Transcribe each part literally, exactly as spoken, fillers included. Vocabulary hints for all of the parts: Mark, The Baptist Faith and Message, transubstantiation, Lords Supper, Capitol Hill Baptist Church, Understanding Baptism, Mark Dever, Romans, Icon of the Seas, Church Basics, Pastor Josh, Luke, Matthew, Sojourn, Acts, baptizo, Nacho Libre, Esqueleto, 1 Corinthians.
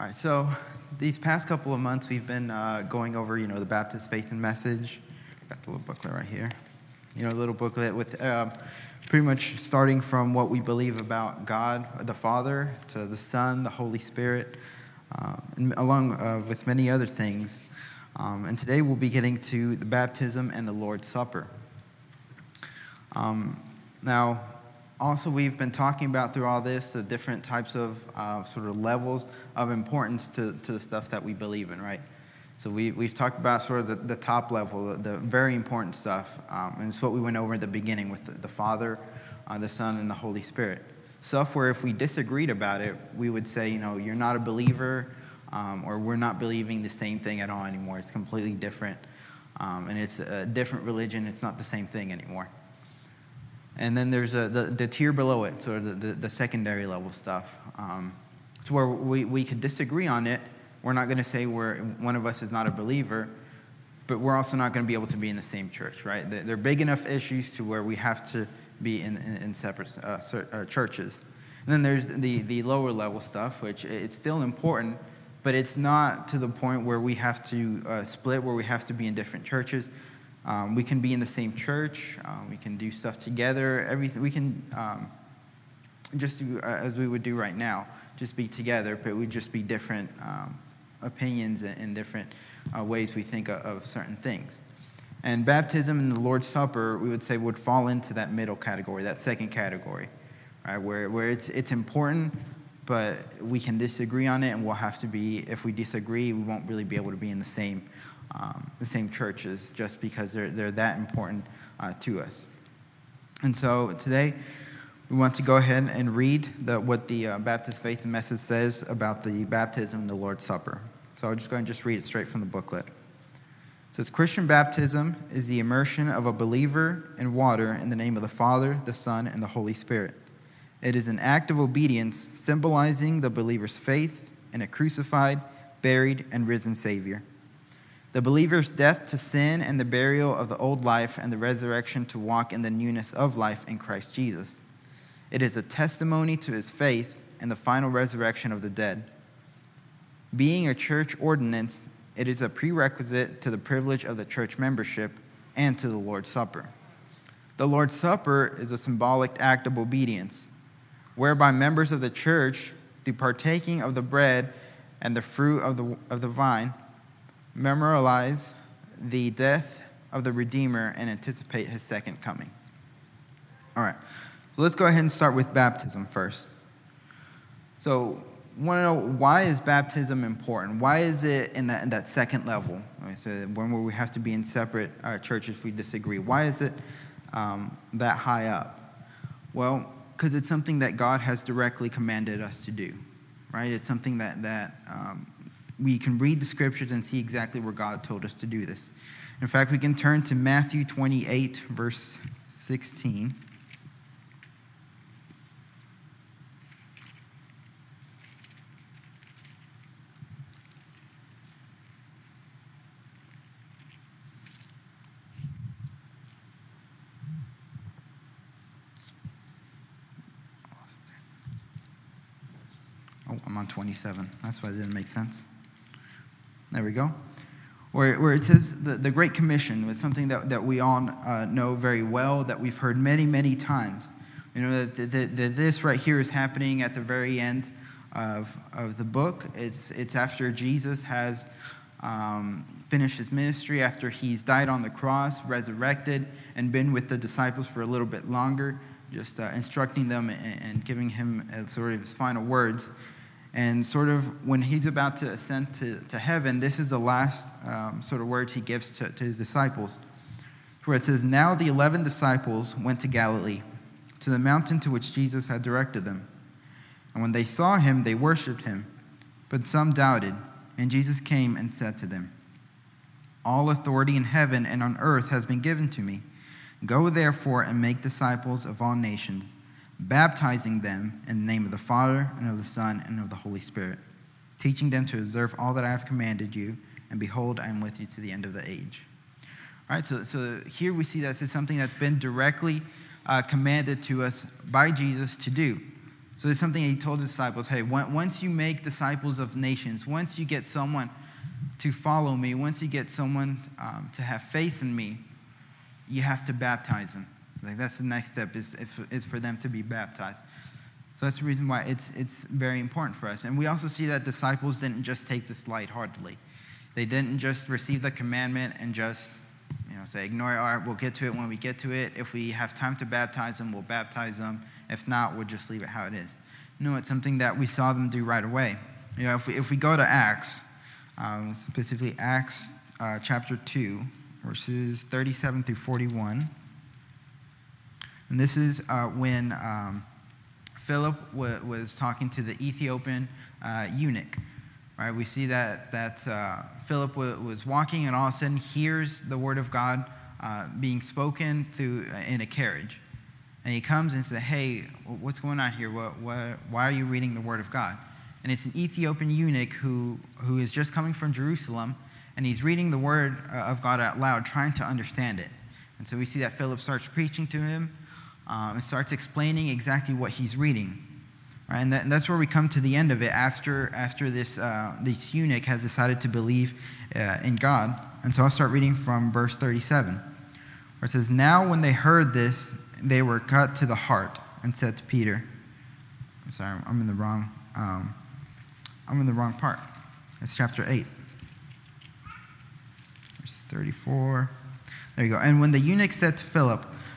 All right, so these past couple of months, we've been uh, going over, you know, the Baptist Faith and Message. Got the little booklet right here. You know, a little booklet with uh, pretty much starting from what we believe about God, the Father, to the Son, the Holy Spirit, uh, and along uh, with many other things. Um, and today we'll be getting to the baptism and the Lord's Supper. Um, now, also we've been talking about through all this the different types of uh, sort of levels of importance to, to the stuff that we believe in, right? So we, we've talked about sort of the, the top level, the very important stuff, um, and it's what we went over at the beginning with the, the Father, uh, the Son, and the Holy Spirit. Stuff where if we disagreed about it, we would say, you know, you're not a believer, um, or we're not believing the same thing at all anymore. It's completely different, um, and it's a different religion. It's not the same thing anymore. And then there's a, the, the tier below it, sort of the, the, the secondary level stuff. Um, it's where we, we could disagree on it. We're not going to say we're one of us is not a believer, but we're also not going to be able to be in the same church, right? They're big enough issues to where we have to be in, in, in separate uh, uh, churches. And then there's the, the lower level stuff, which it's still important, but it's not to the point where we have to uh, split, where we have to be in different churches. Um, we can be in the same church. Uh, we can do stuff together. Everything we can um, just do uh, as we would do right now, just be together, but we'd just be different um, opinions and different uh, ways we think of, of certain things. And baptism and the Lord's Supper, we would say, would fall into that middle category, that second category, right? Where where it's it's important, but we can disagree on it, and we'll have to be. If we disagree, we won't really be able to be in the same um, the same churches just because they're they're that important uh, to us. And so today, we want to go ahead and read the, what the uh, Baptist Faith and Message says about the baptism and the Lord's Supper. So I'll just go ahead and just read it straight from the booklet. It says, Christian baptism is the immersion of a believer in water in the name of the Father, the Son, and the Holy Spirit. It is an act of obedience symbolizing the believer's faith in a crucified, buried, and risen Savior. The believer's death to sin and the burial of the old life and the resurrection to walk in the newness of life in Christ Jesus. It is a testimony to his faith and the final resurrection of the dead. Being a church ordinance, it is a prerequisite to the privilege of the church membership and to the Lord's Supper. The Lord's Supper is a symbolic act of obedience, whereby members of the church, through partaking of the bread and the fruit of the, of the vine, memorialize the death of the Redeemer and anticipate his second coming. All right. So let's go ahead and start with baptism first. So want to know, why is baptism important? Why is it in that, in that second level? Right, so when will we have to be in separate uh, churches if we disagree? Why is it um, that high up? Well, because it's something that God has directly commanded us to do, right? It's something that, that um, we can read the Scriptures and see exactly where God told us to do this. In fact, we can turn to Matthew twenty-eight, verse sixteen. I'm on twenty-seven. That's why it didn't make sense. There we go. Where, where it says the, the Great Commission was something that, that we all uh, know very well, that we've heard many, many times. You know, that, that, that this right here is happening at the very end of of the book. It's it's after Jesus has um, finished his ministry, after he's died on the cross, resurrected, and been with the disciples for a little bit longer, just uh, instructing them and, and giving him uh, sort of his final words. And sort of when he's about to ascend to, to heaven, this is the last um, sort of words he gives to, to his disciples, where it says, Now the eleven disciples went to Galilee, to the mountain to which Jesus had directed them. And when they saw him, they worshipped him. But some doubted, and Jesus came and said to them, All authority in heaven and on earth has been given to me. Go therefore and make disciples of all nations, baptizing them in the name of the Father, and of the Son, and of the Holy Spirit, teaching them to observe all that I have commanded you, and behold, I am with you to the end of the age. All right, so, so here we see that this is something that's been directly uh, commanded to us by Jesus to do. So it's something he told his disciples, hey, once you make disciples of nations, once you get someone to follow me, once you get someone um, to have faith in me, you have to baptize them. Like that's the next step is, is for them to be baptized. So that's the reason why it's it's very important for us. And we also see that disciples didn't just take this lightheartedly. They didn't just receive the commandment and just, you know, say, ignore it. All right, we'll get to it when we get to it. If we have time to baptize them, we'll baptize them. If not, we'll just leave it how it is. No, it's something that we saw them do right away. You know, if we, if we go to Acts, um, specifically Acts uh, chapter two, verses thirty-seven through forty-one. And this is uh, when... Um, Philip was talking to the Ethiopian uh, eunuch, right? We see that that uh, Philip was walking and all of a sudden hears the word of God uh, being spoken through in a carriage, and he comes and says, "Hey, what's going on here? What, what, why are you reading the word of God?" And it's an Ethiopian eunuch who who is just coming from Jerusalem, and he's reading the word of God out loud, trying to understand it. And so we see that Philip starts preaching to him. Um, and starts explaining exactly what he's reading, right? And, that, and that's where we come to the end of it. After after this uh, this eunuch has decided to believe uh, in God, and so I'll start reading from verse thirty-seven, where it says, "Now when they heard this, they were cut to the heart, and said to Peter," I'm sorry, I'm in the wrong, um, I'm in the wrong part. That's chapter eight, verse thirty-four. There you go. "And when the eunuch said to Philip,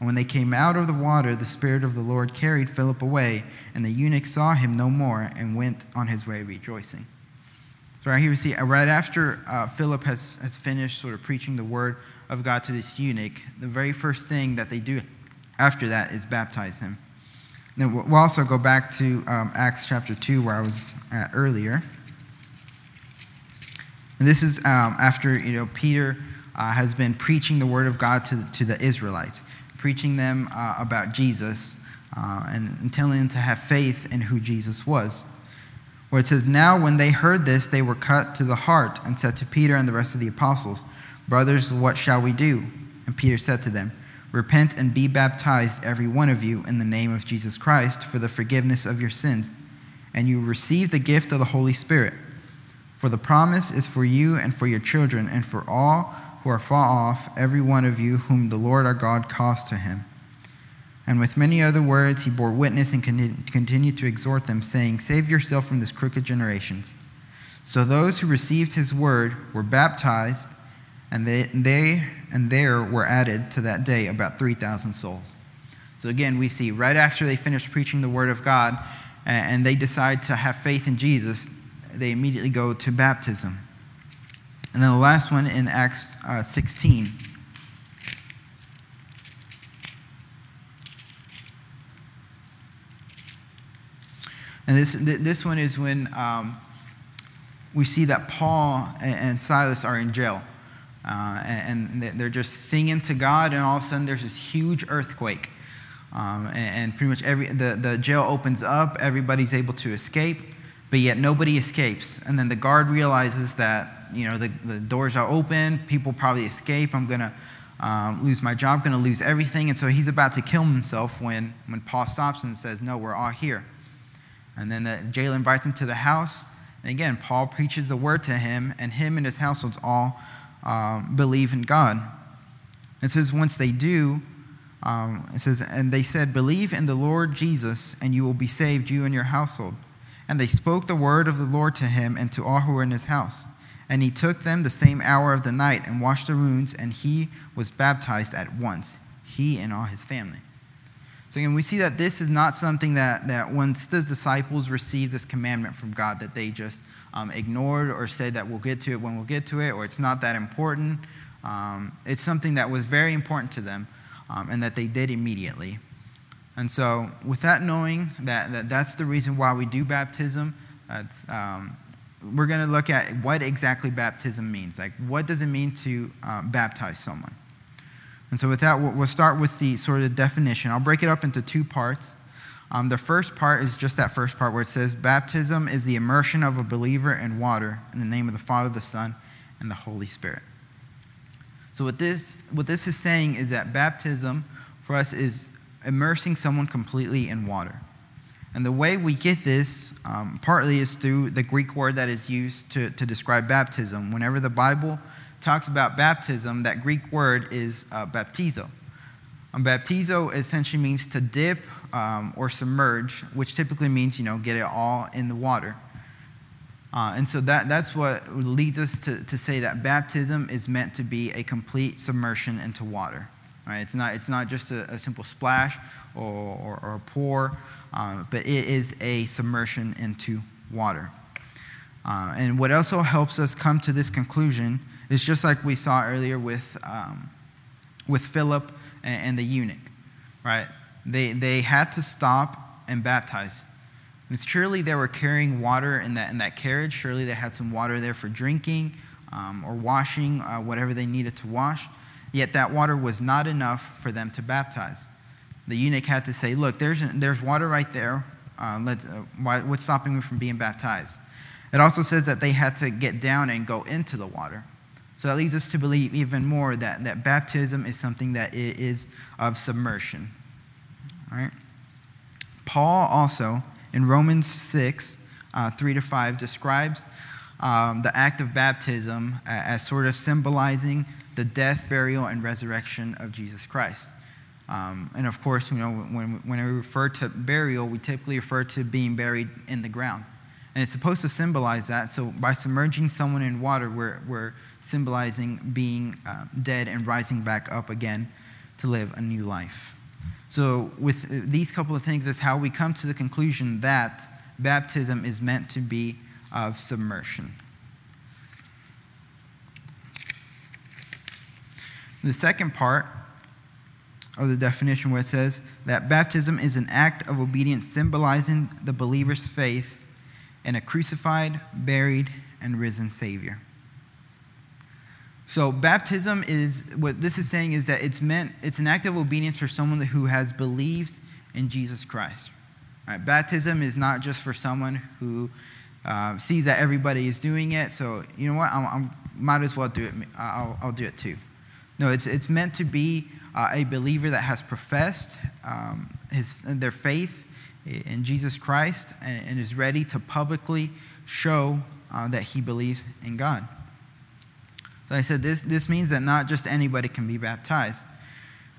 And when they came out of the water, the Spirit of the Lord carried Philip away, and the eunuch saw him no more and went on his way rejoicing." So right here we see, right after uh, Philip has, has finished sort of preaching the word of God to this eunuch, the very first thing that they do after that is baptize him. Now we'll also go back to um, Acts chapter two, where I was at earlier. And this is um, after, you know, Peter uh, has been preaching the word of God to to the Israelites, preaching them uh, about Jesus uh, and, and telling them to have faith in who Jesus was. Where it says, "Now when they heard this, they were cut to the heart and said to Peter and the rest of the apostles, 'Brothers, what shall we do?' And Peter said to them, 'Repent and be baptized, every one of you, in the name of Jesus Christ for the forgiveness of your sins, and you receive the gift of the Holy Spirit. For the promise is for you and for your children and for all who are far off, every one of you whom the Lord our God calls to him.' And with many other words he bore witness and continued to exhort them, saying, 'Save yourself from this crooked generation.' So those who received his word were baptized, and they, they and there were added to that day about three thousand souls." So again, we see right after they finish preaching the word of God and they decide to have faith in Jesus, they immediately go to baptism. And then the last one in Acts uh, sixteen. And this this one is when um, we see that Paul and Silas are in jail. Uh, and they're just singing to God, and all of a sudden there's this huge earthquake. Um, and pretty much every the, the jail opens up, everybody's able to escape, but yet nobody escapes. And then the guard realizes that, you know, the, the doors are open, people probably escape, I'm going to um, lose my job, going to lose everything. And so he's about to kill himself when, when Paul stops and says, "No, we're all here." And then the jailer invites him to the house. And again, Paul preaches the word to him, and him and his households all um, believe in God. It says once they do, um, it says, "And they said, 'Believe in the Lord Jesus, and you will be saved, you and your household.' And they spoke the word of the Lord to him and to all who were in his house. And he took them the same hour of the night and washed their wounds, and he was baptized at once, he and all his family." So again, we see that this is not something that, that once the disciples received this commandment from God that they just um, ignored or said that we'll get to it when we'll get to it, or it's not that important. Um, it's something that was very important to them um, and that they did immediately. And so with that knowing that, that that's the reason why we do baptism, It's, um, we're going to look at what exactly baptism means. Like, what does it mean to uh, baptize someone? And so with that, we'll, we'll start with the sort of definition. I'll break it up into two parts. Um, the first part is just that first part where it says, baptism is the immersion of a believer in water in the name of the Father, the Son, and the Holy Spirit. So what this what this is saying is that baptism for us is immersing someone completely in water. And the way we get this um, partly is through the Greek word that is used to, to describe baptism. Whenever the Bible talks about baptism, that Greek word is uh, baptizo. Um, baptizo essentially means to dip um, or submerge, which typically means, you know, get it all in the water. Uh, and so that, that's what leads us to, to say that baptism is meant to be a complete submersion into water. Right? It's not it's not just a, a simple splash or, or, or a pour, uh, but it is a submersion into water. Uh, and what also helps us come to this conclusion is just like we saw earlier with um, with Philip and, and the eunuch. Right? They they had to stop and baptize. Surely they were carrying water in that in that carriage. Surely they had some water there for drinking um, or washing, uh, whatever they needed to wash. Yet that water was not enough for them to baptize. The eunuch had to say, "Look, there's there's water right there. Uh, let's, uh, why, what's stopping me from being baptized?" It also says that they had to get down and go into the water. So that leads us to believe even more that that baptism is something that is of submersion. All right. Paul also, in Romans six, uh, three to five, describes um, the act of baptism as, as sort of symbolizing the death, burial, and resurrection of Jesus Christ. Um, and of course, you know, when, when we refer to burial, we typically refer to being buried in the ground. And it's supposed to symbolize that. So by submerging someone in water, we're, we're symbolizing being uh, dead and rising back up again to live a new life. So with these couple of things, is how we come to the conclusion that baptism is meant to be of submersion. The second part of the definition where it says that baptism is an act of obedience symbolizing the believer's faith in a crucified, buried, and risen Savior. So baptism is, what this is saying is that it's meant, it's an act of obedience for someone who has believed in Jesus Christ. Right? Baptism is not just for someone who uh, sees that everybody is doing it, so you know what, I might as well do it, I'll, I'll do it too. No, it's it's meant to be uh, a believer that has professed um, his their faith in Jesus Christ and, and is ready to publicly show uh, that he believes in God. So I said this this means that not just anybody can be baptized,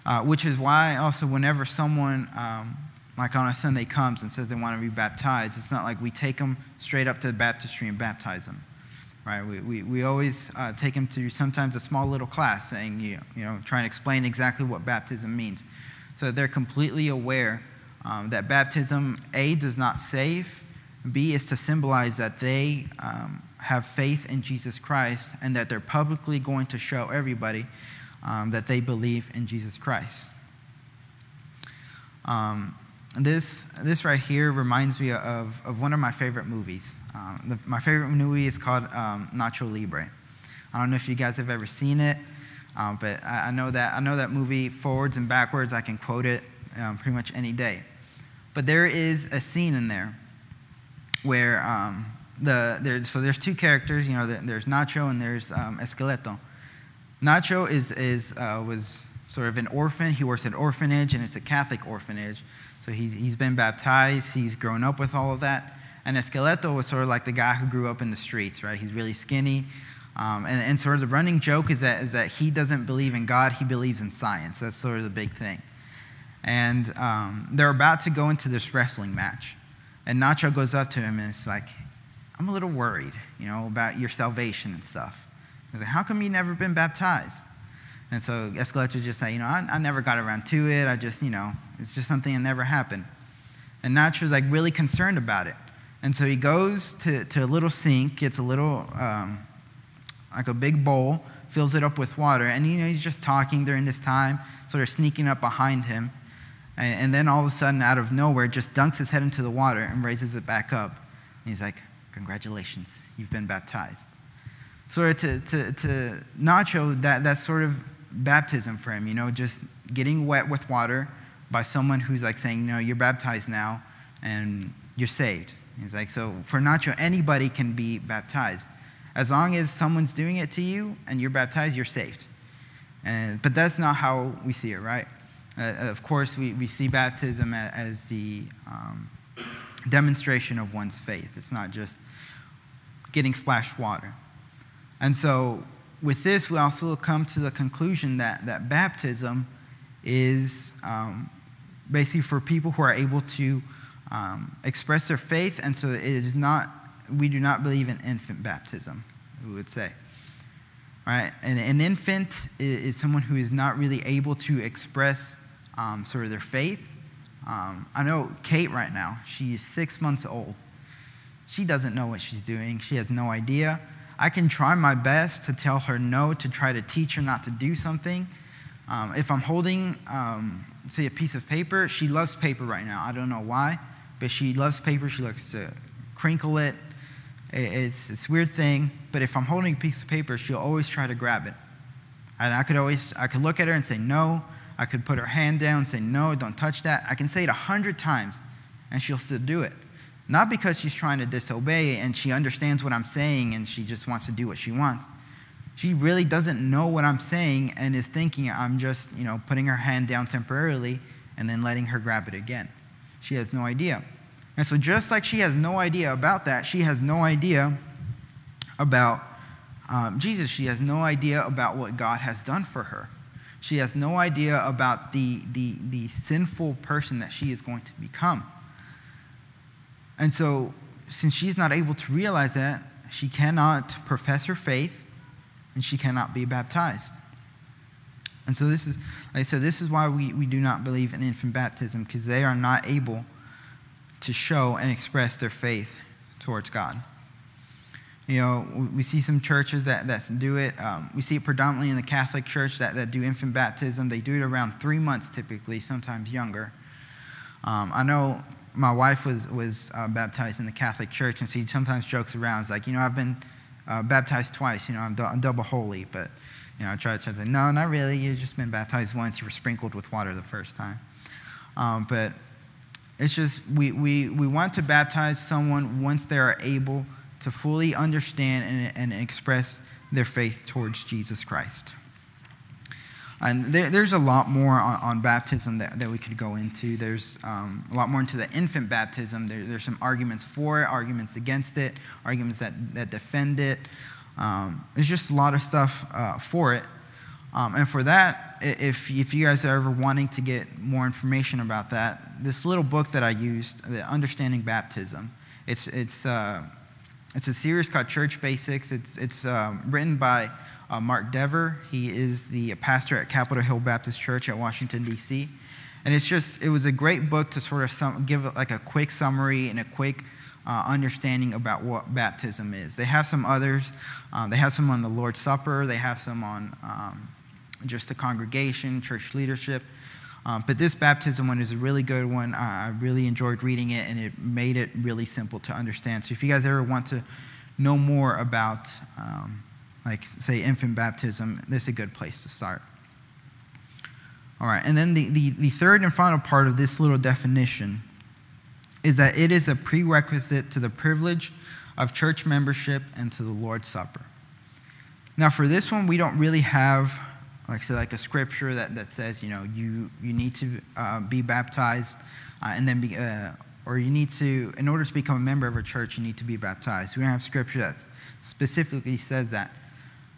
uh, which is why also whenever someone, um, like on a Sunday, comes and says they want to be baptized, it's not like we take them straight up to the baptistry and baptize them. Right? We we, we always uh, take them to sometimes a small little class saying, you know, you know, trying to explain exactly what baptism means. So that they're completely aware um, that baptism, A, does not save, B, is to symbolize that they um, have faith in Jesus Christ and that they're publicly going to show everybody um, that they believe in Jesus Christ. Um, this this right here reminds me of, of one of my favorite movies. Um, the, my favorite movie is called um, Nacho Libre. I don't know if you guys have ever seen it, um, but I, I know that I know that movie forwards and backwards. I can quote it um, pretty much any day. But there is a scene in there where um, The, there, so there's two characters, you know. There's Nacho and there's um, Esqueleto. Nacho is is uh, was sort of an orphan. He works at an orphanage, and it's a Catholic orphanage. So he's he's been baptized. He's grown up with all of that. And Esqueleto was sort of like the guy who grew up in the streets, right? He's really skinny, um, and and sort of the running joke is that is that he doesn't believe in God. He believes in science. That's sort of the big thing. And um, they're about to go into this wrestling match, and Nacho goes up to him and it's like, "I'm a little worried, you know, about your salvation and stuff." I was like, "How come you never been baptized?" And so Esqueleto just said, "You know, I, I never got around to it. I just, you know, it's just something that never happened." And Nacho's like really concerned about it. And so he goes to, to a little sink, gets a little, um, like a big bowl, fills it up with water. And, you know, he's just talking during this time, sort of sneaking up behind him. And, and then all of a sudden, out of nowhere, just dunks his head into the water and raises it back up. And he's like, Congratulations, you've been baptized. So to, to, to Nacho, that, that's sort of baptism for him, you know, just getting wet with water by someone who's like saying, no, you're baptized now and you're saved. He's like, so for Nacho, anybody can be baptized. As long as someone's doing it to you and you're baptized, you're saved. And, but that's not how we see it, right? Uh, of course, we, we see baptism as the um, demonstration of one's faith. It's not just getting splashed water. And so with this, we also come to the conclusion that, that baptism is um, basically for people who are able to um, express their faith. And so it is not, we do not believe in infant baptism, we would say. Right, and an infant is someone who is not really able to express um, sort of their faith. Um, I know Kate right now, she is six months old. She doesn't know what she's doing. She has no idea. I can try my best to tell her no, to try to teach her not to do something. Um, if I'm holding, um, say, a piece of paper, she loves paper right now. I don't know why, but she loves paper. She likes to crinkle it. It's this weird thing, but if I'm holding a piece of paper, she'll always try to grab it. And I could always, I could look at her and say no. I could put her hand down and say no, don't touch that. I can say it a hundred times, and she'll still do it. Not because she's trying to disobey and she understands what I'm saying and she just wants to do what she wants. She really doesn't know what I'm saying and is thinking I'm just, you know, putting her hand down temporarily and then letting her grab it again. She has no idea. And so just like she has no idea about that, she has no idea about um, Jesus. She has no idea about what God has done for her. She has no idea about the, the, the sinful person that she is going to become. And so since she's not able to realize that, she cannot profess her faith and she cannot be baptized. And so this is, like I said, this is why we, we do not believe in infant baptism, because they are not able to show and express their faith towards God. You know, we see some churches that, that do it. Um, we see it predominantly in the Catholic Church that, that do infant baptism. They do it around three months typically, sometimes younger. Um, I know my wife was, was uh, baptized in the Catholic Church, and she sometimes jokes around. It's like, you know, I've been uh, baptized twice. You know, I'm, d- I'm double holy. But, you know, I tried to say, no, not really. You've just been baptized once. You were sprinkled with water the first time. Um, but... It's just we, we, we want to baptize someone once they are able to fully understand and, and express their faith towards Jesus Christ. And there, there's a lot more on, on baptism that, that we could go into. There's um, a lot more into the infant baptism. There, there's some arguments for it, arguments against it, arguments that, that defend it. Um, there's just a lot of stuff uh, for it. Um, and for that, if if you guys are ever wanting to get more information about that, this little book that I used, the Understanding Baptism, it's it's uh, it's a series called Church Basics. It's it's um, written by uh, Mark Dever. He is the pastor at Capitol Hill Baptist Church at Washington D C And it's just it was a great book to sort of sum, give like a quick summary and a quick uh, understanding about what baptism is. They have some others. Um, they have some on the Lord's Supper. They have some on um, just the congregation, church leadership. Um, but this baptism one is a really good one. Uh, I really enjoyed reading it, and it made it really simple to understand. So if you guys ever want to know more about, um, like, say, infant baptism, this is a good place to start. All right, and then the, the, the third and final part of this little definition is that it is a prerequisite to the privilege of church membership and to the Lord's Supper. Now, for this one, we don't really have... Like I said, like a scripture that, that says, you know, you, you need to uh, be baptized uh, and then be, uh, or you need to, in order to become a member of a church, you need to be baptized. We don't have scripture that specifically says that.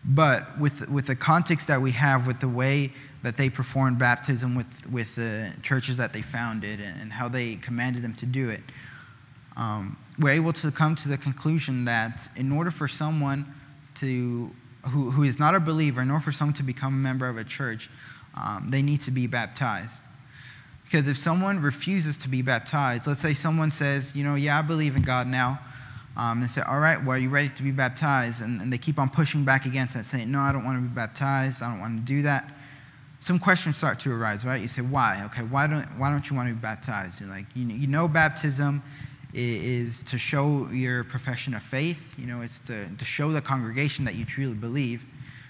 But with with the context that we have, with the way that they performed baptism with, with the churches that they founded and how they commanded them to do it, um, we're able to come to the conclusion that in order for someone to... Who, who is not a believer, in order for someone to become a member of a church, um, they need to be baptized. Because if someone refuses to be baptized, let's say someone says, you know, yeah, I believe in God now, um, and say, all right, well, are you ready to be baptized? And, and they keep on pushing back against that, saying, no, I don't want to be baptized. I don't want to do that. Some questions start to arise, right? You say, why? Okay, why don't why don't you want to be baptized? You're like, you know, you know baptism is to show your profession of faith. You know, it's to, to show the congregation that you truly believe.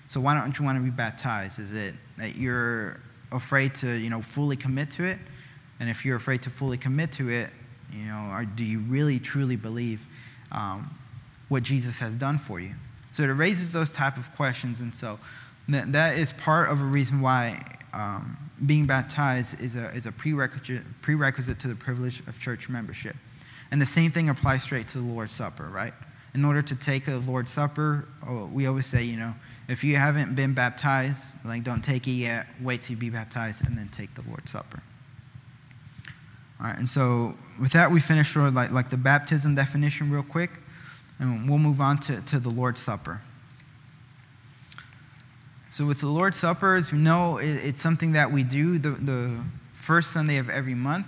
So why don't you want to be baptized? Is it that you're afraid to, you know, fully commit to it? And if you're afraid to fully commit to it, you know, or do you really truly believe um, what Jesus has done for you? So it raises those type of questions, and so th- that is part of a reason why um, being baptized is a is a prerequisite prerequisite to the privilege of church membership. And the same thing applies straight to the Lord's Supper, right? In order to take the Lord's Supper, oh, we always say, you know, if you haven't been baptized, like don't take it yet. Wait till you be baptized, and then take the Lord's Supper. All right, and so with that, we finish with like, like the baptism definition real quick, and we'll move on to, to the Lord's Supper. So with the Lord's Supper, as we know, it, it's something that we do the, the first Sunday of every month.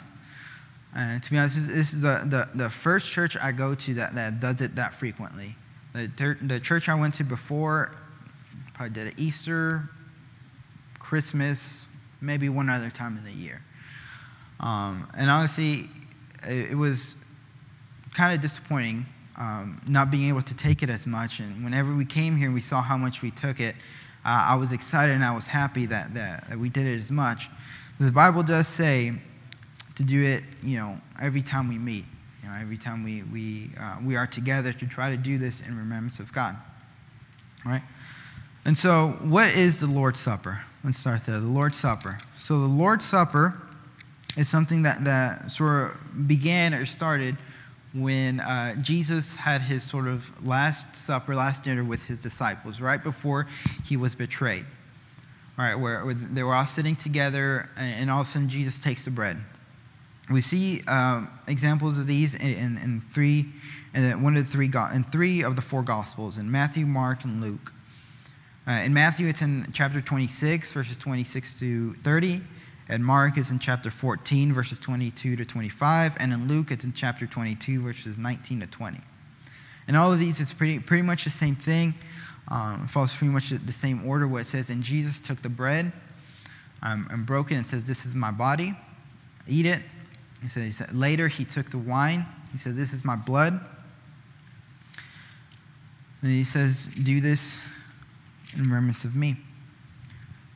And uh, to be honest, this, this is the, the, the first church I go to that, that does it that frequently. The, the church I went to before probably did it Easter, Christmas, maybe one other time in the year. Um, and honestly, it, it was kind of disappointing um, not being able to take it as much. And whenever we came here and we saw how much we took it, uh, I was excited and I was happy that, that, that we did it as much. The Bible does say to do it, you know, every time we meet, you know, every time we we uh, we are together to try to do this in remembrance of God, all right? And so, what is the Lord's Supper? Let's start there. The Lord's Supper. So, the Lord's Supper is something that, that sort of began or started when uh, Jesus had his sort of last supper, last dinner with his disciples, right before he was betrayed. All right, where, where they were all sitting together, and all of a sudden Jesus takes the bread. We see um, examples of these in, in, in three, and one of the three, go- in three of the four Gospels, in Matthew, Mark, and Luke. Uh, in Matthew, it's in chapter twenty-six, verses twenty-six to thirty. And Mark is in chapter fourteen, verses twenty-two to twenty-five. And in Luke, it's in chapter twenty-two, verses nineteen to twenty. And all of these, it's pretty pretty much the same thing. Um, it follows pretty much the same order where it says, and Jesus took the bread um, and broke it and says, this is my body. Eat it. He says, later he took the wine. He says, this is my blood. And he says, do this in remembrance of me.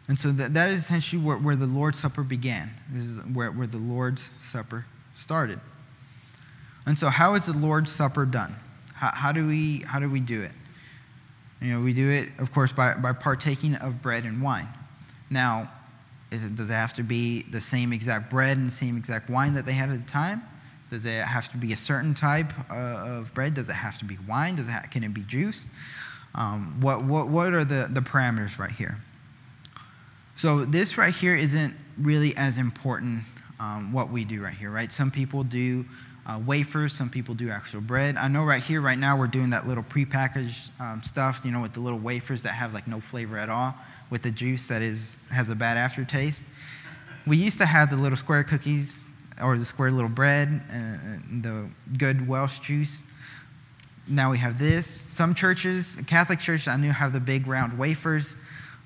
And so that, that is essentially where, where the Lord's Supper began. This is where, where the Lord's Supper started. And so how is the Lord's Supper done? How, how do we how do we do it? You know, we do it, of course, by, by partaking of bread and wine. Now, Is it, does it have to be the same exact bread and the same exact wine that they had at the time? Does it have to be a certain type uh, of bread? Does it have to be wine? Does it ha- can it be juice? Um, what what what are the, the parameters right here? So this right here isn't really as important um, what we do right here, right? Some people do uh, wafers. Some people do actual bread. I know right here, right now, we're doing that little prepackaged um, stuff, you know, with the little wafers that have like no flavor at all, with the juice that is has a bad aftertaste. We used to have the little square cookies or the square little bread and the good Welsh juice. Now we have this. Some churches, Catholic churches I knew, have the big round wafers,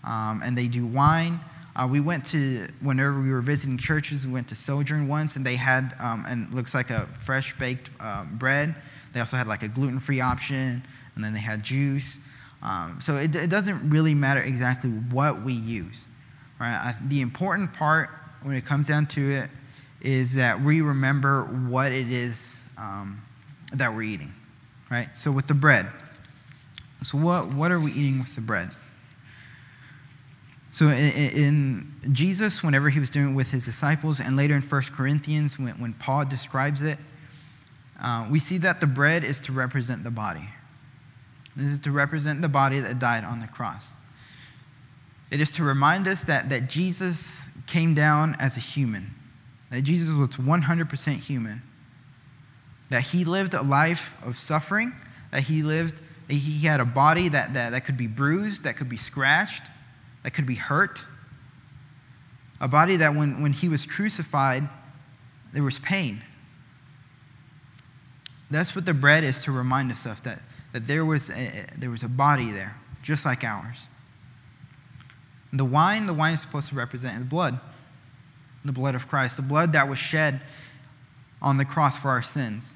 um, and they do wine. Uh, we went to, whenever we were visiting churches, we went to Sojourn once, and they had, um, and it looks like a fresh-baked uh, bread. They also had like a gluten-free option, and then they had juice. Um, so it, it doesn't really matter exactly what we use, right? I, the important part when it comes down to it is that we remember what it is um, that we're eating, right? So with the bread, so what what are we eating with the bread? So in, in Jesus, whenever he was doing it with his disciples, and later in First Corinthians, when, when Paul describes it, uh, we see that the bread is to represent the body. This is to represent the body that died on the cross. It is to remind us that, that Jesus came down as a human, that Jesus was one hundred percent human, that he lived a life of suffering, that he lived, that he had a body that, that, that could be bruised, that could be scratched, that could be hurt, a body that when, when he was crucified, there was pain. That's what the bread is to remind us of, that that there was a, there was a body there, just like ours. And the wine, the wine is supposed to represent his blood, the blood of Christ, the blood that was shed on the cross for our sins.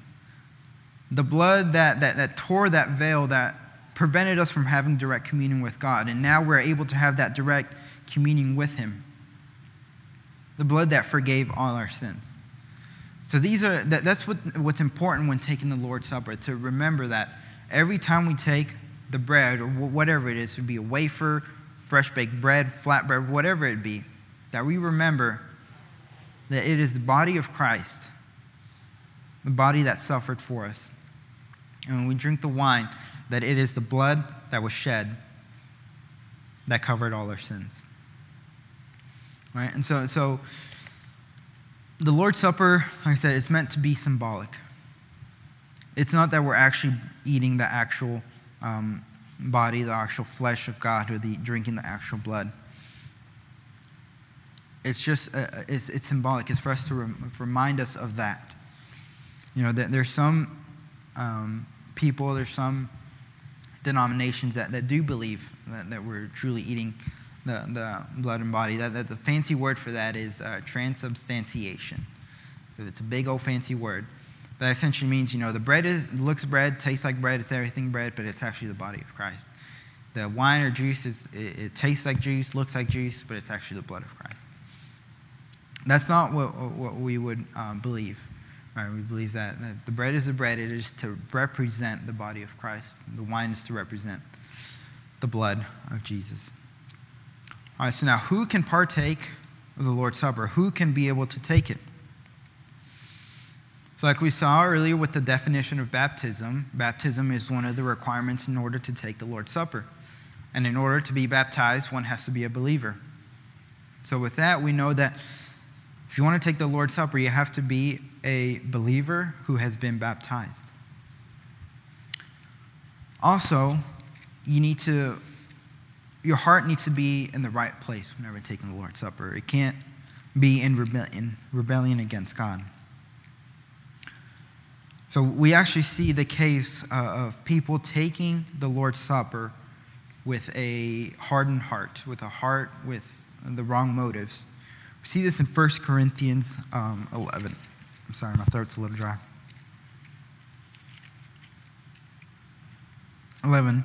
The blood that, that, that tore that veil that prevented us from having direct communion with God. And now we're able to have that direct communion with him. The blood that forgave all our sins. So these are that, that's what what's important when taking the Lord's Supper, to remember that every time we take the bread or whatever it is, it would be a wafer, fresh baked bread, flatbread, whatever it be, that we remember that it is the body of Christ, the body that suffered for us. And when we drink the wine, that it is the blood that was shed that covered all our sins. Right? And so, so the Lord's Supper, like I said, it's meant to be symbolic. It's not that we're actually eating the actual um, body, the actual flesh of God, or the drinking the actual blood. It's just uh, it's it's symbolic. It's for us to rem- remind us of that. You know, that there's some um, people, there's some denominations that, that do believe that, that we're truly eating the, the blood and body. That, that the fancy word for that is uh, transubstantiation. So it's a big old fancy word. That essentially means, you know, the bread is looks bread, tastes like bread, it's everything bread, but it's actually the body of Christ. The wine or juice is it, it tastes like juice, looks like juice, but it's actually the blood of Christ. That's not what what we would uh, believe. Right, we believe that, that the bread is the bread. It is to represent the body of Christ. The wine is to represent the blood of Jesus. All right, so now who can partake of the Lord's Supper? Who can be able to take it? So like we saw earlier with the definition of baptism, baptism is one of the requirements in order to take the Lord's Supper. And in order to be baptized, one has to be a believer. So with that, we know that if you want to take the Lord's Supper, you have to be a believer who has been baptized. Also, you need to, your heart needs to be in the right place whenever taking the Lord's Supper. It can't be in rebellion, rebellion against God. So we actually see the case of people taking the Lord's Supper with a hardened heart, with a heart with the wrong motives. We see this in First Corinthians um, eleven. I'm sorry, my throat's a little dry. eleven.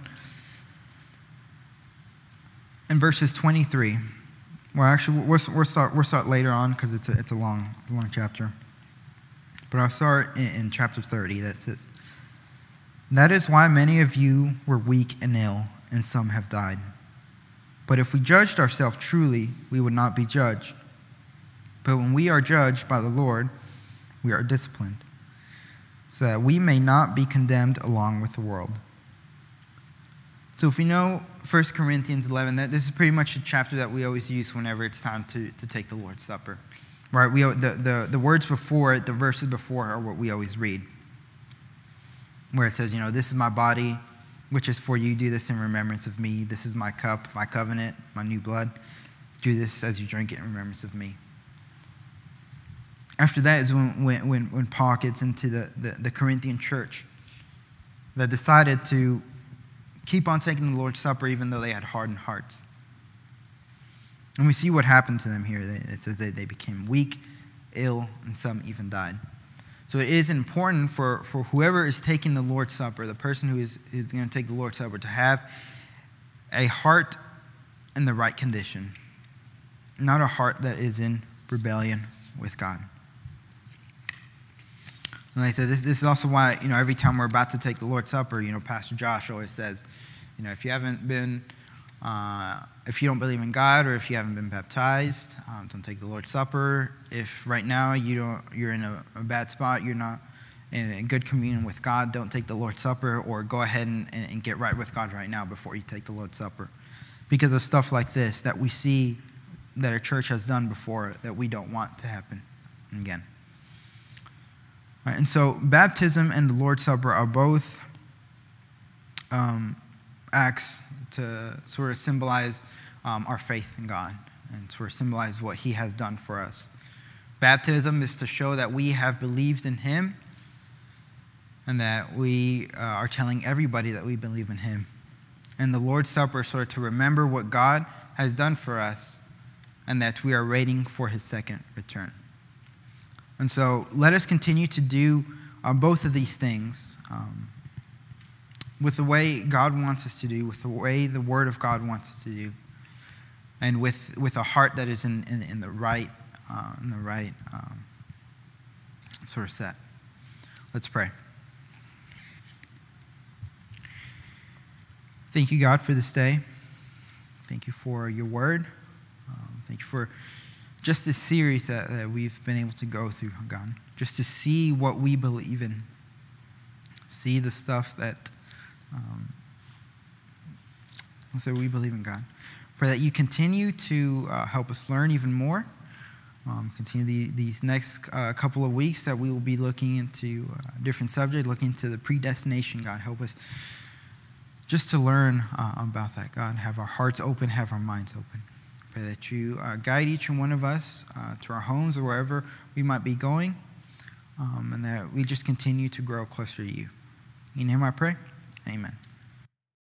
In verses twenty-three. Well, actually, we'll, we'll start we'll start later on because it's a, it's a long long chapter. But I'll start in, in chapter thirty. That says, "That is why many of you were weak and ill, and some have died. But if we judged ourselves truly, we would not be judged. But when we are judged by the Lord, we are disciplined, so that we may not be condemned along with the world." So if we know First Corinthians eleven, that this is pretty much a chapter that we always use whenever it's time to, to take the Lord's Supper. Right? We the, the, the words before it, the verses before are what we always read, where it says, you know, "This is my body, which is for you. Do this in remembrance of me. This is my cup, my covenant, my new blood. Do this as you drink it in remembrance of me." After that is when when, when, when Paul gets into the, the, the Corinthian church that decided to keep on taking the Lord's Supper even though they had hardened hearts. And we see what happened to them here. It says they, they became weak, ill, and some even died. So it is important for, for whoever is taking the Lord's Supper, the person who is, is going to take the Lord's Supper, to have a heart in the right condition, not a heart that is in rebellion with God. And like I said, this, this is also why, you know, every time we're about to take the Lord's Supper, you know, Pastor Josh always says, you know, if you haven't been, uh, if you don't believe in God or if you haven't been baptized, um, don't take the Lord's Supper. If right now you don't, you're in a, a bad spot, you're not in a good communion with God, don't take the Lord's Supper, or go ahead and, and, and get right with God right now before you take the Lord's Supper. Because of stuff like this that we see that our church has done before that we don't want to happen again. All right, and so baptism and the Lord's Supper are both um, acts to sort of symbolize um, our faith in God and sort of symbolize what he has done for us. Baptism is to show that we have believed in him and that we uh, are telling everybody that we believe in him. And the Lord's Supper is sort of to remember what God has done for us and that we are waiting for his second return. And so let us continue to do uh, both of these things um, with the way God wants us to do, with the way the Word of God wants us to do, and with with a heart that is in in, in the right uh, in the right um, sort of set. Let's pray. Thank you, God, for this day. Thank you for your Word. Um, thank you for just this series that, that we've been able to go through, God, just to see what we believe in, see the stuff that um, that we believe in, God. Pray that you continue to uh, help us learn even more. Um, continue the, these next uh, couple of weeks that we will be looking into a different subject, looking into the predestination, God. Help us just to learn uh, about that, God. Have our hearts open, have our minds open. Pray that you uh, guide each and one of us uh, to our homes or wherever we might be going, um, and that we just continue to grow closer to you. In him I pray, amen.